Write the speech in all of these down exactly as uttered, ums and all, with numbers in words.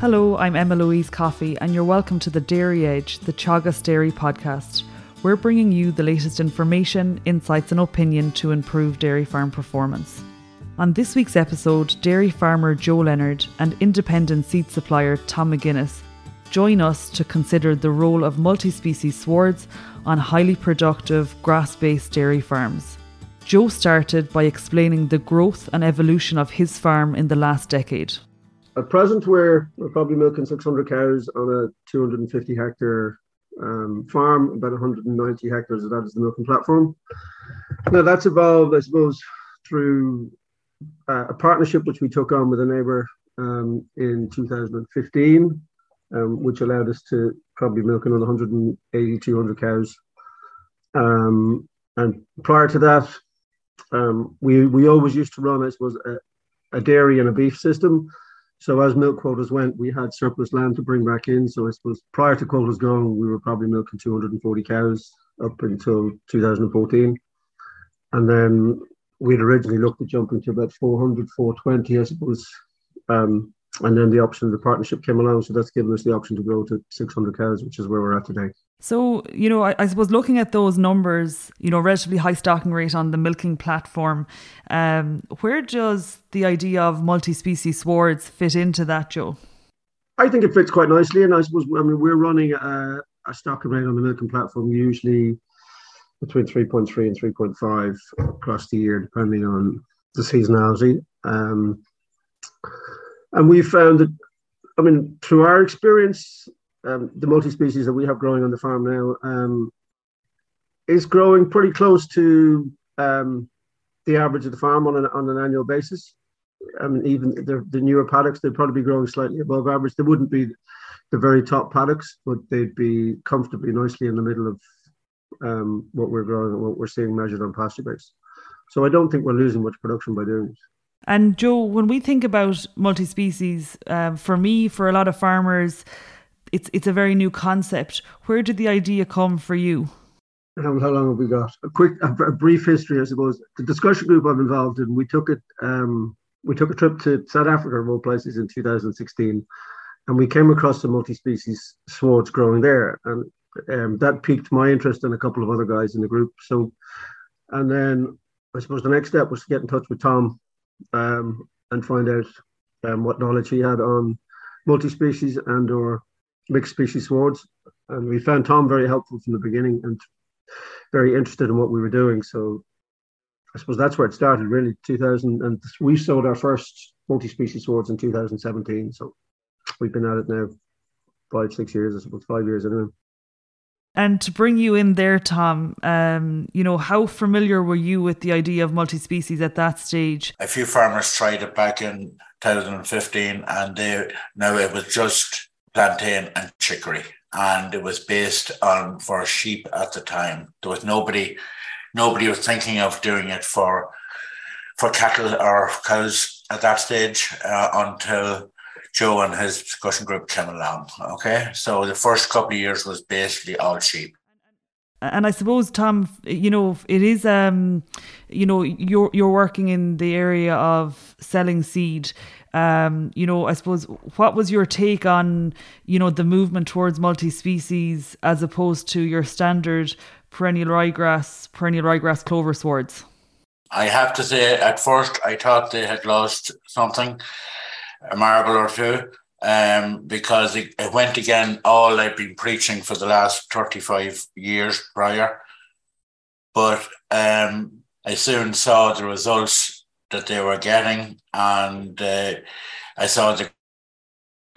Hello, I'm Emma-Louise Coffey and you're welcome to the Dairy Edge, the Chagas Dairy podcast. We're bringing you the latest information, insights and opinion to improve dairy farm performance. On this week's episode, dairy farmer Joe Leonard and independent seed supplier Tom McGuinness join us to consider the role of multi-species swards on highly productive grass-based dairy farms. Joe started by explaining the growth and evolution of his farm in the last decade. At present, we're, we're probably milking six hundred cows on a two hundred fifty hectare um, farm, about one hundred ninety hectares of that is the milking platform. Now that's evolved, I suppose, through uh, a partnership which we took on with a neighbour um, in two thousand fifteen, um, which allowed us to probably milk another one hundred eighty, two hundred cows. Um, and prior to that, um, we, we always used to run, I suppose, a, a dairy and a beef system. So as milk quotas went, we had surplus land to bring back in. So I suppose prior to quotas going, we were probably milking two hundred forty cows up until two thousand fourteen. And then we'd originally looked at jumping to about four hundred, four twenty, I suppose. Um, and then the option of the partnership came along. So that's given us the option to grow to six hundred cows, which is where we're at today. So, you know, I, I suppose looking at those numbers, you know, relatively high stocking rate on the milking platform, um, where does the idea of multi-species swards fit into that, Joe? I think it fits quite nicely. And I suppose, I mean, we're running a, a stocking rate on the milking platform usually between three point three and three point five across the year, depending on the seasonality. Um, and we found that, I mean, through our experience, Um, the multi-species that we have growing on the farm now um, is growing pretty close to um, the average of the farm on an, on an annual basis. I mean, even the, the newer paddocks, they'd probably be growing slightly above average. They wouldn't be the very top paddocks, but they'd be comfortably nicely in the middle of um, what we're growing and what we're seeing measured on pasture base. So I don't think we're losing much production by doing it. And Joe, when we think about multi-species, um, for me, for a lot of farmers, It's it's a very new concept. Where did the idea come for you? How long have we got? A quick, a, a brief history, I suppose. The discussion group I'm involved in, we took it. Um, we took a trip to South Africa, of all places, in two thousand sixteen, and we came across some multi-species swards growing there, and um, that piqued my interest and a couple of other guys in the group. So, and then I suppose the next step was to get in touch with Tom um, and find out um, what knowledge he had on multi-species and or mixed species swards, and we found Tom very helpful from the beginning and very interested in what we were doing. So I suppose that's where it started, really. two thousand, and we sold our first multi-species swards in two thousand seventeen. So we've been at it now five, six years, I suppose five years anyway. And to bring you in there, Tom, um, you know, how familiar were you with the idea of multi-species at that stage? A few farmers tried it back in two thousand fifteen, and they now it was just plantain and chicory, and it was based on for sheep at the time. There was nobody nobody was thinking of doing it for for cattle or cows at that stage uh, until Joe and his discussion group came along. Okay, so the first couple of years was basically all sheep. And I suppose, Tom, you know, it is, um, you know, you're you're working in the area of selling seed. Um, you know, I suppose, what was your take on, you know, the movement towards multi-species as opposed to your standard perennial ryegrass, perennial ryegrass clover swards? I have to say, at first, I thought they had lost something, a marble or two, um, because it, it went again all I've been preaching for the last thirty-five years prior. But um, I soon saw the results that they were getting, and uh, I saw the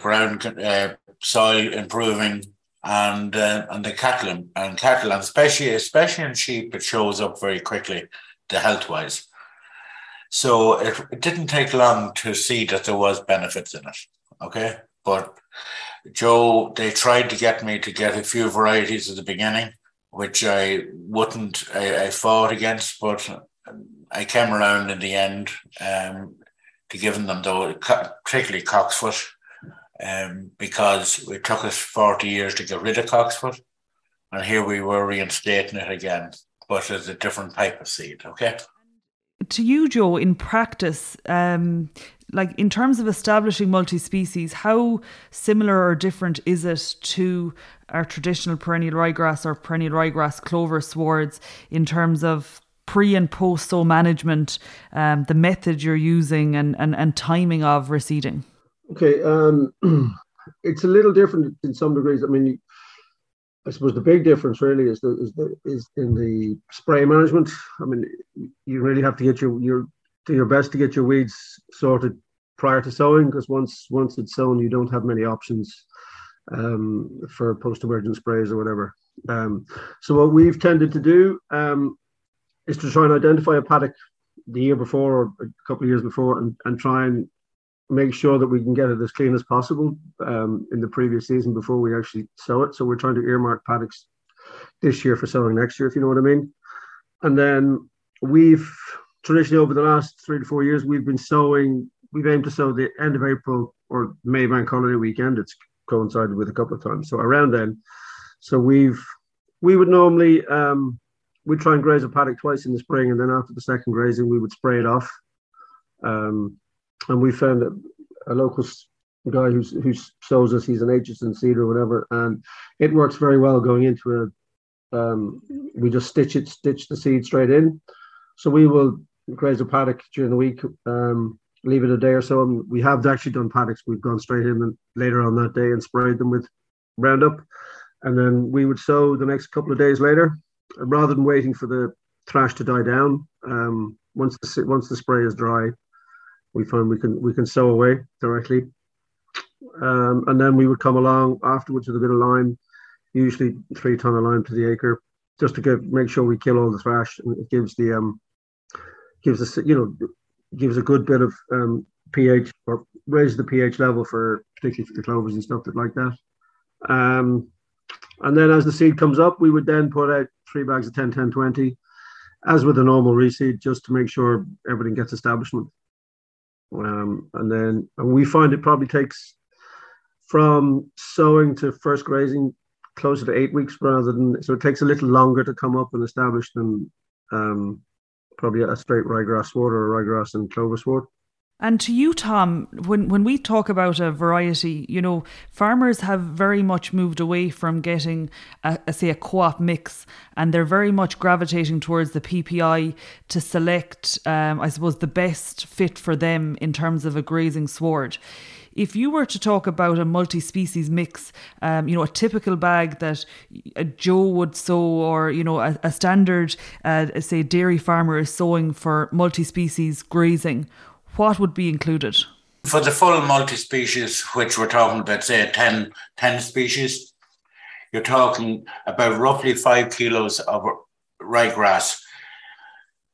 ground uh, soil improving, and uh, and the cattle and cattle, and especially especially in sheep, it shows up very quickly, the health wise. So it, it didn't take long to see that there was benefits in it. Okay, but Joe, they tried to get me to get a few varieties at the beginning, which I wouldn't. I, I fought against, but I came around in the end um, to giving them, though, particularly Coxfoot, um, because it took us forty years to get rid of Coxfoot, and here we were reinstating it again, but as a different type of seed, okay? To you, Joe, in practice, um, like in terms of establishing multi-species, how similar or different is it to our traditional perennial ryegrass or perennial ryegrass clover swards in terms of pre and post sow management, um, the method you're using and, and, and timing of reseeding? Okay, um, it's a little different in some degrees. I mean, you, I suppose the big difference really is the, is the, is in the spray management. I mean, you really have to get your, your do your best to get your weeds sorted prior to sowing, because once once it's sown, you don't have many options um, for post-emergent sprays or whatever. Um, so what we've tended to do um, is to try and identify a paddock the year before or a couple of years before and, and try and make sure that we can get it as clean as possible um, in the previous season before we actually sow it. So we're trying to earmark paddocks this year for sowing next year, if you know what I mean. And then we've traditionally over the last three to four years, we've been sowing, we've aimed to sow the end of April or May bank holiday weekend. It's coincided with a couple of times. So around then, so we've, we would normally, um, we'd try and graze a paddock twice in the spring. And then after the second grazing, we would spray it off. Um, And we found that a local guy who's, who sows us, he's an H S N seed or whatever, and it works very well going into a, um, we just stitch it, stitch the seed straight in. So we will graze a paddock during the week, um, leave it a day or so. And we have actually done paddocks. We've gone straight in and later on that day and sprayed them with Roundup. And then we would sow the next couple of days later, rather than waiting for the thrash to die down. Um, once the, once the spray is dry, we find we can we can sow away directly. Um, and then we would come along afterwards with a bit of lime, usually three ton of lime to the acre, just to get, make sure we kill all the thrash. And it gives the um gives us you know gives a good bit of um, pH, or raises the pH level for particularly for the clovers and stuff that like that. Um, and then as the seed comes up, we would then put out three bags of ten, ten, twenty, as with a normal reseed, just to make sure everything gets establishment. Um, and then and we find it probably takes from sowing to first grazing closer to eight weeks rather than, so it takes a little longer to come up and establish than um, probably a straight ryegrass sward or a ryegrass and clover sward. And to you, Tom, when, when we talk about a variety, you know, farmers have very much moved away from getting, a, a, say, a co-op mix, and they're very much gravitating towards the P P I to select, um, I suppose, the best fit for them in terms of a grazing sward. If you were to talk about a multi-species mix, um, you know, a typical bag that a Joe would sow, or, you know, a, a standard, uh, say, dairy farmer is sowing for multi-species grazing, what would be included? For the full multi-species, which we're talking about, say, ten, ten species, you're talking about roughly five kilos of ryegrass.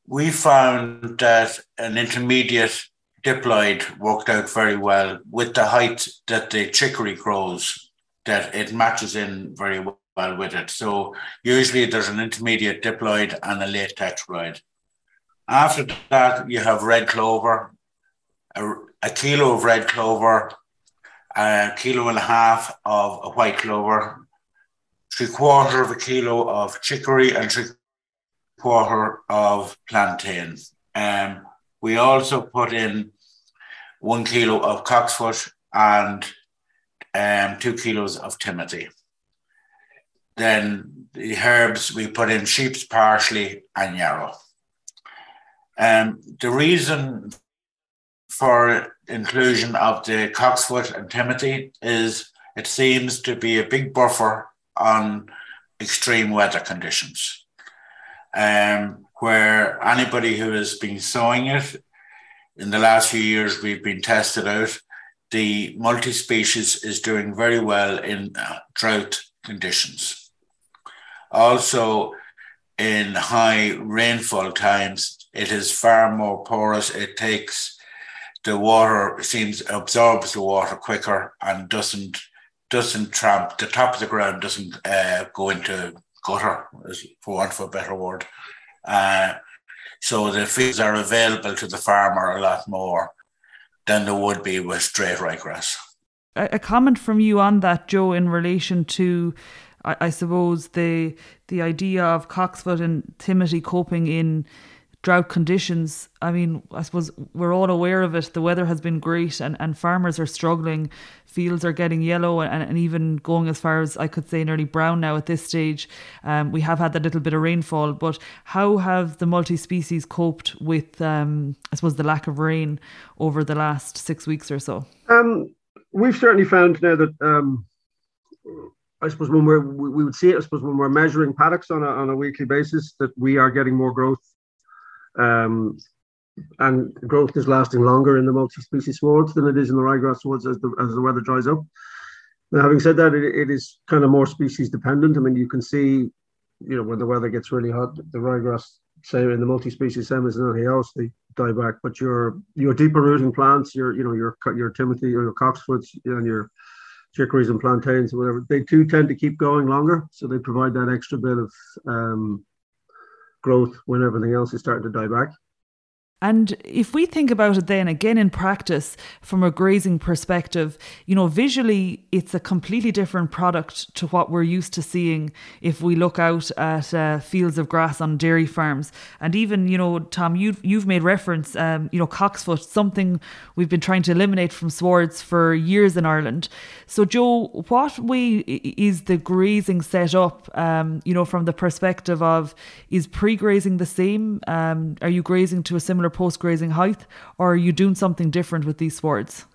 We found that an intermediate diploid worked out very well with the height that the chicory grows, that it matches in very well with it. So usually there's an intermediate diploid and a late tetraploid. After that, you have red clover. A, a kilo of red clover, a kilo and a half of a white clover, three quarter of a kilo of chicory, and three quarter of plantain. Um, we also put in one kilo of cocksfoot and um, two kilos of timothy. Then the herbs, we put in sheep's parsley and yarrow. Um, the reason for inclusion of the cocksfoot and timothy is it seems to be a big buffer on extreme weather conditions, um, where anybody who has been sowing it in the last few years, we've been tested out. The multi-species is doing very well in uh, drought conditions. Also, in high rainfall times, it is far more porous. It takes the water seems absorbs the water quicker and doesn't doesn't tramp the top of the ground doesn't uh, go into gutter, for want of a better word. Uh, so the fields are available to the farmer a lot more than there would be with straight ryegrass. A comment from you on that, Joe, in relation to, I, I suppose the the idea of cocksfoot and timothy coping in drought conditions, I mean, I suppose we're all aware of it. The weather has been great, and, and farmers are struggling. Fields are getting yellow and, and even going as far as I could say nearly brown now at this stage. Um, we have had that little bit of rainfall, but how have the multi-species coped with, um, I suppose, the lack of rain over the last six weeks or so? Um, we've certainly found now that, um, I suppose when we're, we would see it, I suppose when we're measuring paddocks on a, on a weekly basis, that we are getting more growth. Um, and growth is lasting longer in the multi-species swards than it is in the ryegrass swards as the as the weather dries up. Now, having said that, it, it is kind of more species dependent. I mean, you can see, you know, when the weather gets really hot, the ryegrass, same in the multi-species, same as anything else, they die back. But your your deeper rooting plants, your you know your your timothy or your cocksfoots and your chicories and plantains, or whatever, they too tend to keep going longer. So they provide that extra bit of um, growth when everything else is starting to die back. And if we think about it then again in practice from a grazing perspective, you know, visually it's a completely different product to what we're used to seeing if we look out at uh, fields of grass on dairy farms. And even, you know, Tom, you've, you've made reference, um, you know, cocksfoot, something we've been trying to eliminate from swards for years in Ireland. So Joe, what way is the grazing set up, um, you know, from the perspective of, is pre-grazing the same? Um, are you grazing to a similar post-grazing height, or are you doing something different with these swards?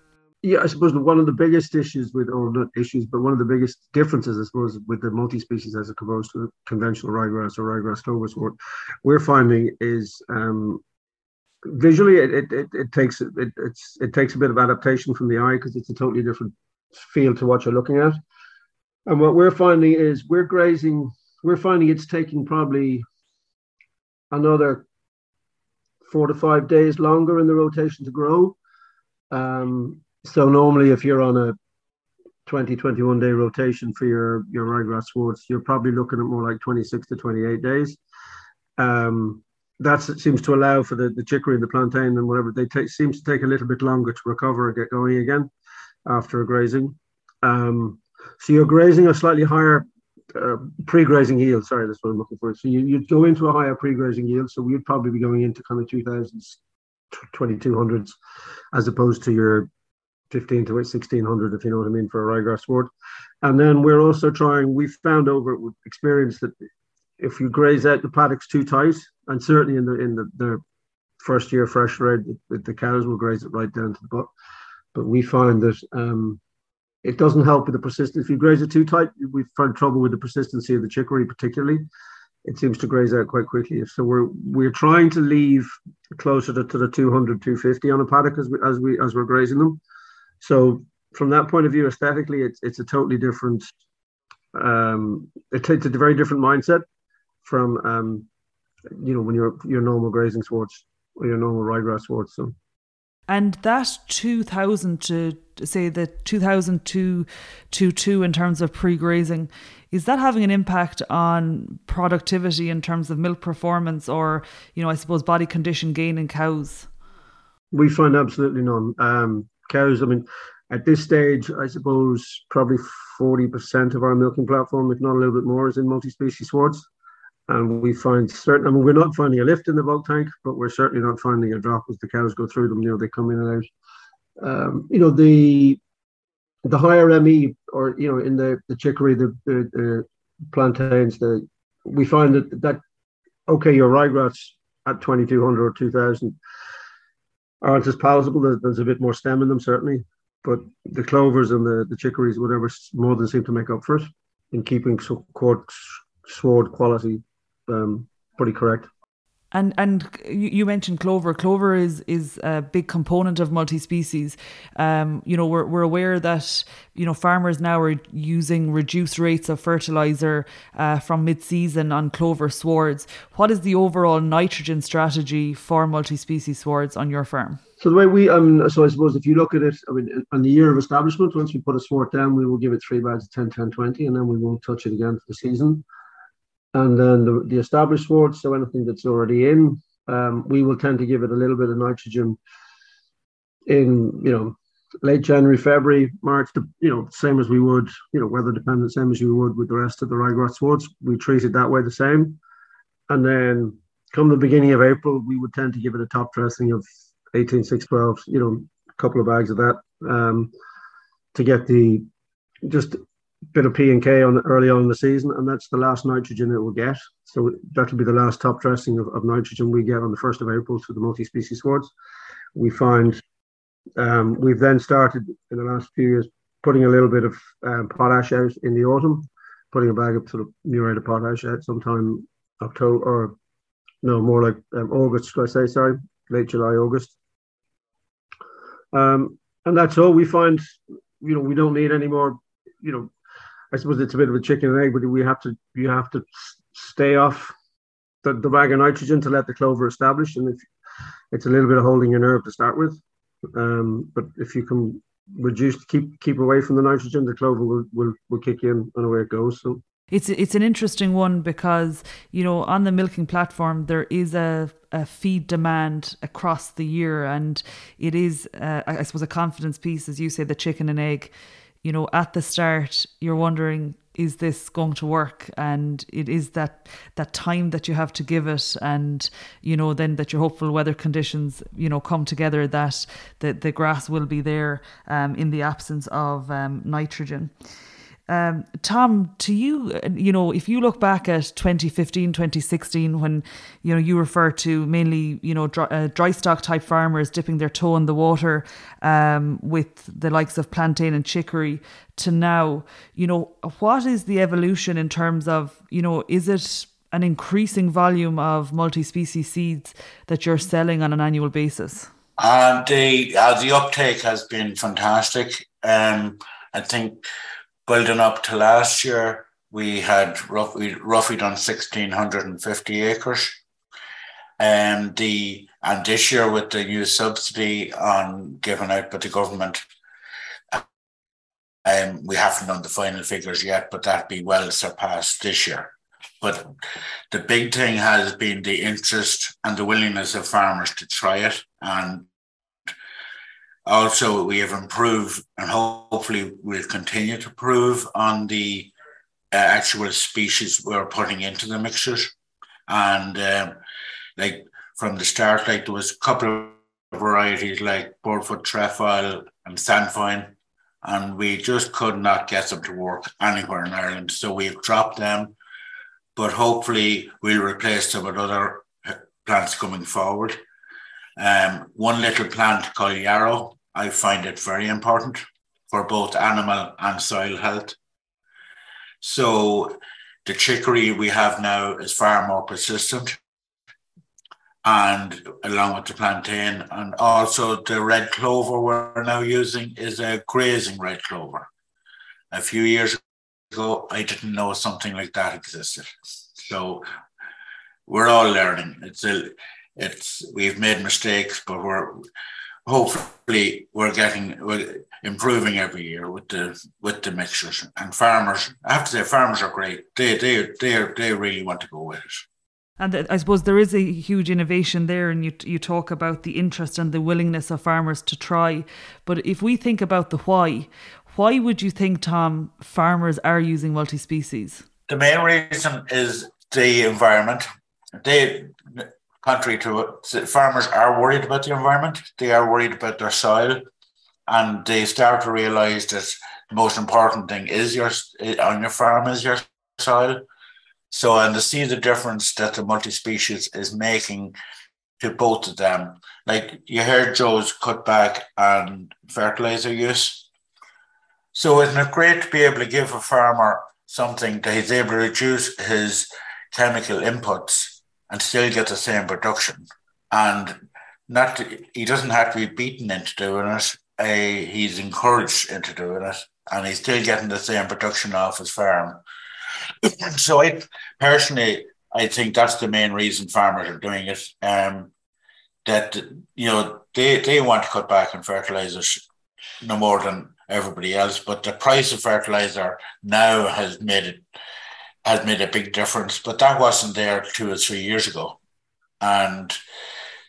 Yeah, I suppose one of the biggest issues with, or not issues, but one of the biggest differences, I suppose, with the multi-species as opposed to conventional ryegrass or ryegrass clover sward, we're finding is um, visually it it, it, it takes it it's, it takes a bit of adaptation from the eye because it's a totally different field to what you're looking at. And what we're finding is we're grazing, we're finding it's taking probably another four to five days longer in the rotation to grow. Um, so normally if you're on a twenty, twenty-one day rotation for your, your ryegrass swards, you're probably looking at more like twenty-six to twenty-eight days. Um, that seems to allow for the, the chicory and the plantain and whatever. They take, seems to take a little bit longer to recover and get going again after a grazing. Um, so you're grazing a slightly higher Uh, pre-grazing yield, sorry, that's what I'm looking for. So you, you'd go into a higher pre-grazing yield, so we'd probably be going into kind of two thousands, twenty-two hundreds, as opposed to your fifteen to sixteen hundred, if you know what I mean, for a ryegrass sward. And then we're also trying, we've found over experience that if you graze out the paddocks too tight, and certainly in the in the, the first year fresh red, the, the cows will graze it right down to the butt. But we find that um, it doesn't help with the persistence. If you graze it too tight, we've found trouble with the persistency of the chicory particularly. It seems to graze out quite quickly. So we're we're trying to leave closer to, to the two hundred, two fifty on a paddock as we as we as we're grazing them. So from that point of view, aesthetically, it's it's a totally different. Um, it, it's a very different mindset from um, you know when you're your normal grazing swards or your normal ryegrass swards. So. And that two thousand to say the two thousand to two in terms of pre-grazing, is that having an impact on productivity in terms of milk performance or, you know, I suppose body condition gain in cows? We find absolutely none. Um, cows, I mean, at this stage, I suppose probably forty percent of our milking platform, if not a little bit more, is in multi-species swards. And we find certain, I mean, we're not finding a lift in the bulk tank, but we're certainly not finding a drop as the cows go through them. You know, they come in and out. Um, you know, the the higher M E or, you know, in the, the chicory, the, the, the plantains, the we find that, that, okay, your ryegrass at twenty-two hundred or two thousand aren't as palatable. There's, there's a bit more stem in them, certainly. But the clovers and the, the chicories, whatever, more than seem to make up for it in keeping so, quartz, sward quality. Um, pretty correct. And and you mentioned clover. Clover is is a big component of multi-species. Um, you know, we're we're aware that you know farmers now are using reduced rates of fertilizer uh, from mid-season on clover swards. What is the overall nitrogen strategy for multi-species swards on your farm? So the way we um so I suppose if you look at it, I mean, on the year of establishment, once we put a sward down, we will give it three bags of ten, ten, twenty, and then we won't touch it again for the season. And then the, the established swards, so anything that's already in, um, we will tend to give it a little bit of nitrogen in, you know, late January, February, March, the, you know, same as we would, you know, weather dependent, same as you would with the rest of the ryegrass swards. We treat it that way the same. And then come the beginning of April, we would tend to give it a top dressing of eighteen six twelve, you know, a couple of bags of that, um, to get the just a bit of P and K on early on in the season, and that's the last nitrogen it will get. So that will be the last top dressing of, of nitrogen we get on the first of April through the multi-species swards. We find um, we've then started in the last few years putting a little bit of um, potash out in the autumn, putting a bag of sort of muriated potash out sometime October or no more like um, August, should I say? Sorry, late July, August. Um, and that's all we find. You know, we don't need any more. You know, I suppose it's a bit of a chicken and egg, but we have to. You have to stay off the, the bag of nitrogen to let the clover establish, and if, it's a little bit of holding your nerve to start with. Um, but if you can reduce, keep keep away from the nitrogen, the clover will will, will kick in, and away it goes. So. It's it's an interesting one because, you know, on the milking platform, there is a, a feed demand across the year. And it is, uh, I suppose, a confidence piece, as you say, the chicken and egg. You know, at the start, you're wondering, is this going to work? And it is that that time that you have to give it. And, you know, then that your hopeful weather conditions, you know, come together, that the, the grass will be there um, in the absence of um, nitrogen. Um, Tom, to you, you know, if you look back at twenty fifteen, twenty sixteen, when, you know, you refer to mainly, you know, dry, uh, dry stock type farmers dipping their toe in the water um, with the likes of plantain and chicory to now, you know, what is the evolution in terms of, you know, is it an increasing volume of multi-species seeds that you're selling on an annual basis? Uh, the, uh, the uptake has been fantastic. Um, I think... Building up to last year, we had roughly, roughly done one thousand six hundred fifty acres. And the and this year, with the new subsidy on given out by the government, um, we haven't done the final figures yet, but that'd be well surpassed this year. But the big thing has been the interest and the willingness of farmers to try it. And also, we have improved, and hopefully we'll continue to improve on the uh, actual species we're putting into the mixtures. And um, like from the start, like there was a couple of varieties like Birdfoot, Trefoil and Sandvine, and we just could not get them to work anywhere in Ireland. So we've dropped them, but hopefully we'll replace them with other plants coming forward. Um, one little plant called yarrow, I find it very important for both animal and soil health. So the chicory we have now is far more persistent, and along with the plantain, and also the red clover we're now using is a grazing red clover. A few years ago, I didn't know something like that existed. So we're all learning. It's a It's we've made mistakes, but we're hopefully we're getting we're improving every year with the with the mixtures. And farmers, I have to say, farmers are great. They they they they really want to go with it. And I suppose there is a huge innovation there, and you you talk about the interest and the willingness of farmers to try. But if we think about the why, why would you think, Tom, farmers are using multi-species? The main reason is the environment. They. Contrary to it, farmers are worried about the environment. They are worried about their soil, and they start to realise that the most important thing is your on your farm is your soil. So, and to see the difference that the multi-species is making to both of them. Like you heard Joe's cutback and fertiliser use. So isn't it great to be able to give a farmer something that he's able to reduce his chemical inputs and still get the same production, and not he doesn't have to be beaten into doing it. Uh, he's encouraged into doing it, and he's still getting the same production off his farm. So, I personally, I think that's the main reason farmers are doing it. Um, that you know they they want to cut back on fertilizers no more than everybody else, but the price of fertilizer now has made it. has made a big difference, but that wasn't there two or three years ago. And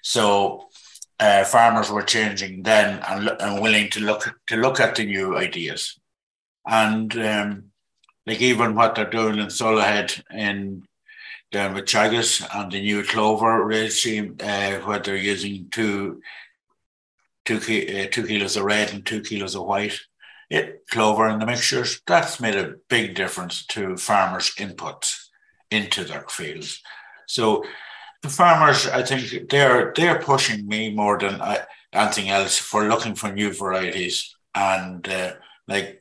so uh, farmers were changing then and, and willing to look to look at the new ideas. And um, like even what they're doing in Solohead in down with Chagas and the new clover red seam, uh, where they're using two, two, uh, two kilos of red and two kilos of white. It, clover in the mixtures, that's made a big difference to farmers' inputs into their fields. So the farmers, I think, they're they're pushing me more than I, anything else for looking for new varieties. And uh, like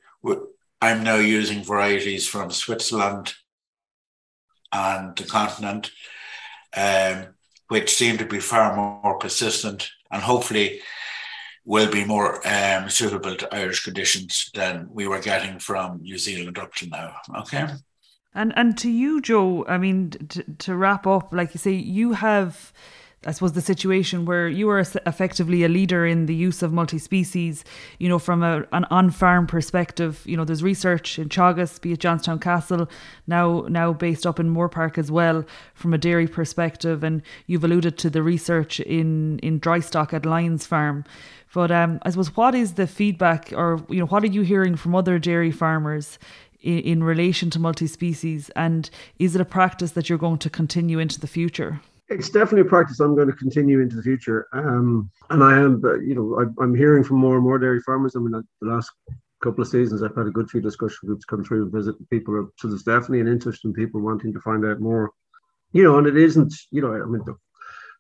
I'm now using varieties from Switzerland and the continent, um, which seem to be far more persistent and hopefully will be more um, suitable to Irish conditions than we were getting from New Zealand up to now. Okay. And and to you, Joe, I mean, to, to wrap up, like you say, you have, I suppose, the situation where you are effectively a leader in the use of multi-species, you know, from a, an on-farm perspective. You know, there's research in Chagas, be it Johnstown Castle, now now based up in Moorpark as well, from a dairy perspective. And you've alluded to the research in, in dry stock at Lyons Farm. But um, I suppose, what is the feedback, or, you know, what are you hearing from other dairy farmers in relation to multi-species, and is it a practice that you're going to continue into the future? It's definitely a practice I'm going to continue into the future, um, and I am, you know, I, I'm hearing from more and more dairy farmers. I mean, the last couple of seasons, I've had a good few discussion groups come through and visit. People are, so there's definitely an interest in people wanting to find out more, you know. And it isn't, you know, I mean, the,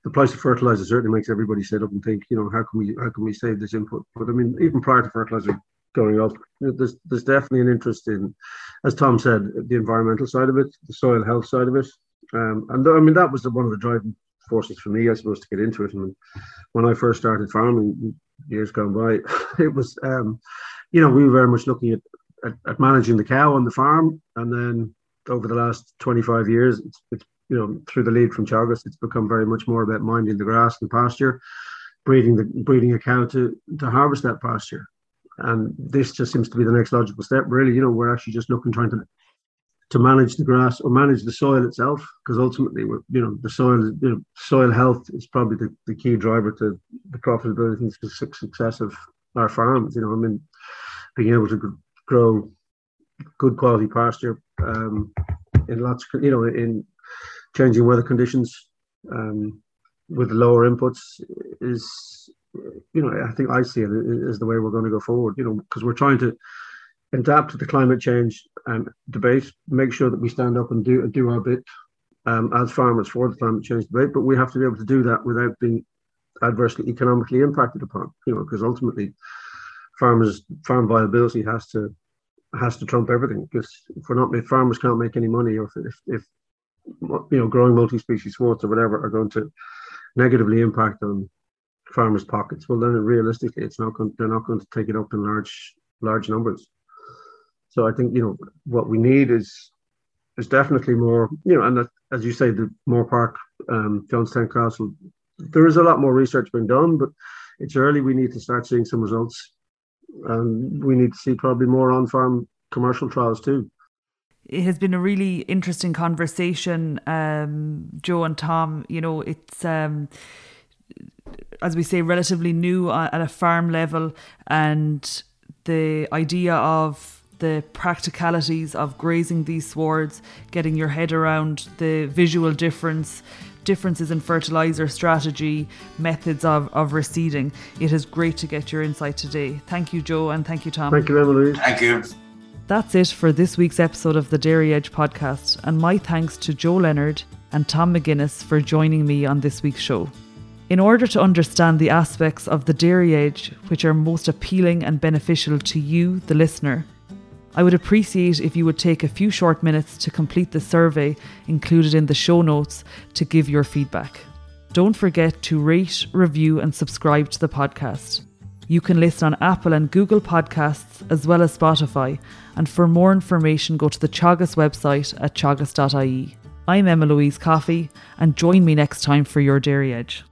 the price of fertilizer certainly makes everybody sit up and think, you know, how can we how can we save this input? But I mean, even prior to fertilizer going up, there's there's definitely an interest in, as Tom said, the environmental side of it, the soil health side of it, um, and th- I mean that was the, one of the driving forces for me, I suppose, to get into it. And when I first started farming years gone by, it was, um, you know, we were very much looking at, at at managing the cow on the farm, and then over the last twenty-five years, it's, it's you know, through the lead from Chagas, it's become very much more about minding the grass and pasture, breeding the breeding a cow to to harvest that pasture. And this just seems to be the next logical step, really. You know, we're actually just looking, trying to to manage the grass or manage the soil itself, because ultimately, we're, you know, the soil, you know, soil health is probably the, the key driver to the profitability and the success of our farms. You know, I mean, being able to grow good quality pasture um, in lots, you know, in changing weather conditions um, with lower inputs is, you know, I think I see it as the way we're going to go forward, you know, because we're trying to adapt to the climate change um, debate, make sure that we stand up and do do our bit um, as farmers for the climate change debate. But we have to be able to do that without being adversely economically impacted upon, you know, because ultimately farmers, farm viability has to has to trump everything, because if we're not, if farmers can't make any money, or if, if, if you know, growing multi-species swards or whatever are going to negatively impact on farmers' pockets, well, then realistically, it's not going, they're not going to take it up in large, large numbers. So I think, you know, what we need is is definitely more, you know, and that, as you say, the Moorpark, um, Johnstown Castle, there is a lot more research being done, but it's early. We need to start seeing some results, and we need to see probably more on-farm commercial trials too. It has been a really interesting conversation, um, Joe and Tom. You know, it's, um, as we say, relatively new at a farm level, and the idea of the practicalities of grazing these swards, getting your head around the visual difference, differences in fertilizer strategy, methods of, of reseeding. It is great to get your insight today. Thank you, Joe, and thank you, Tom. Thank you, Emma-Louise. Thank you. That's it for this week's episode of the Dairy Edge podcast, and my thanks to Joe Leonard and Tom McGuinness for joining me on this week's show. In order to understand the aspects of the Dairy Edge which are most appealing and beneficial to you, the listener, I would appreciate if you would take a few short minutes to complete the survey included in the show notes to give your feedback. Don't forget to rate, review and subscribe to the podcast. You can listen on Apple and Google Podcasts as well as Spotify, and for more information go to the Chagas website at teagasc dot I E. I'm Emma-Louise Coffey, and join me next time for your Dairy Edge.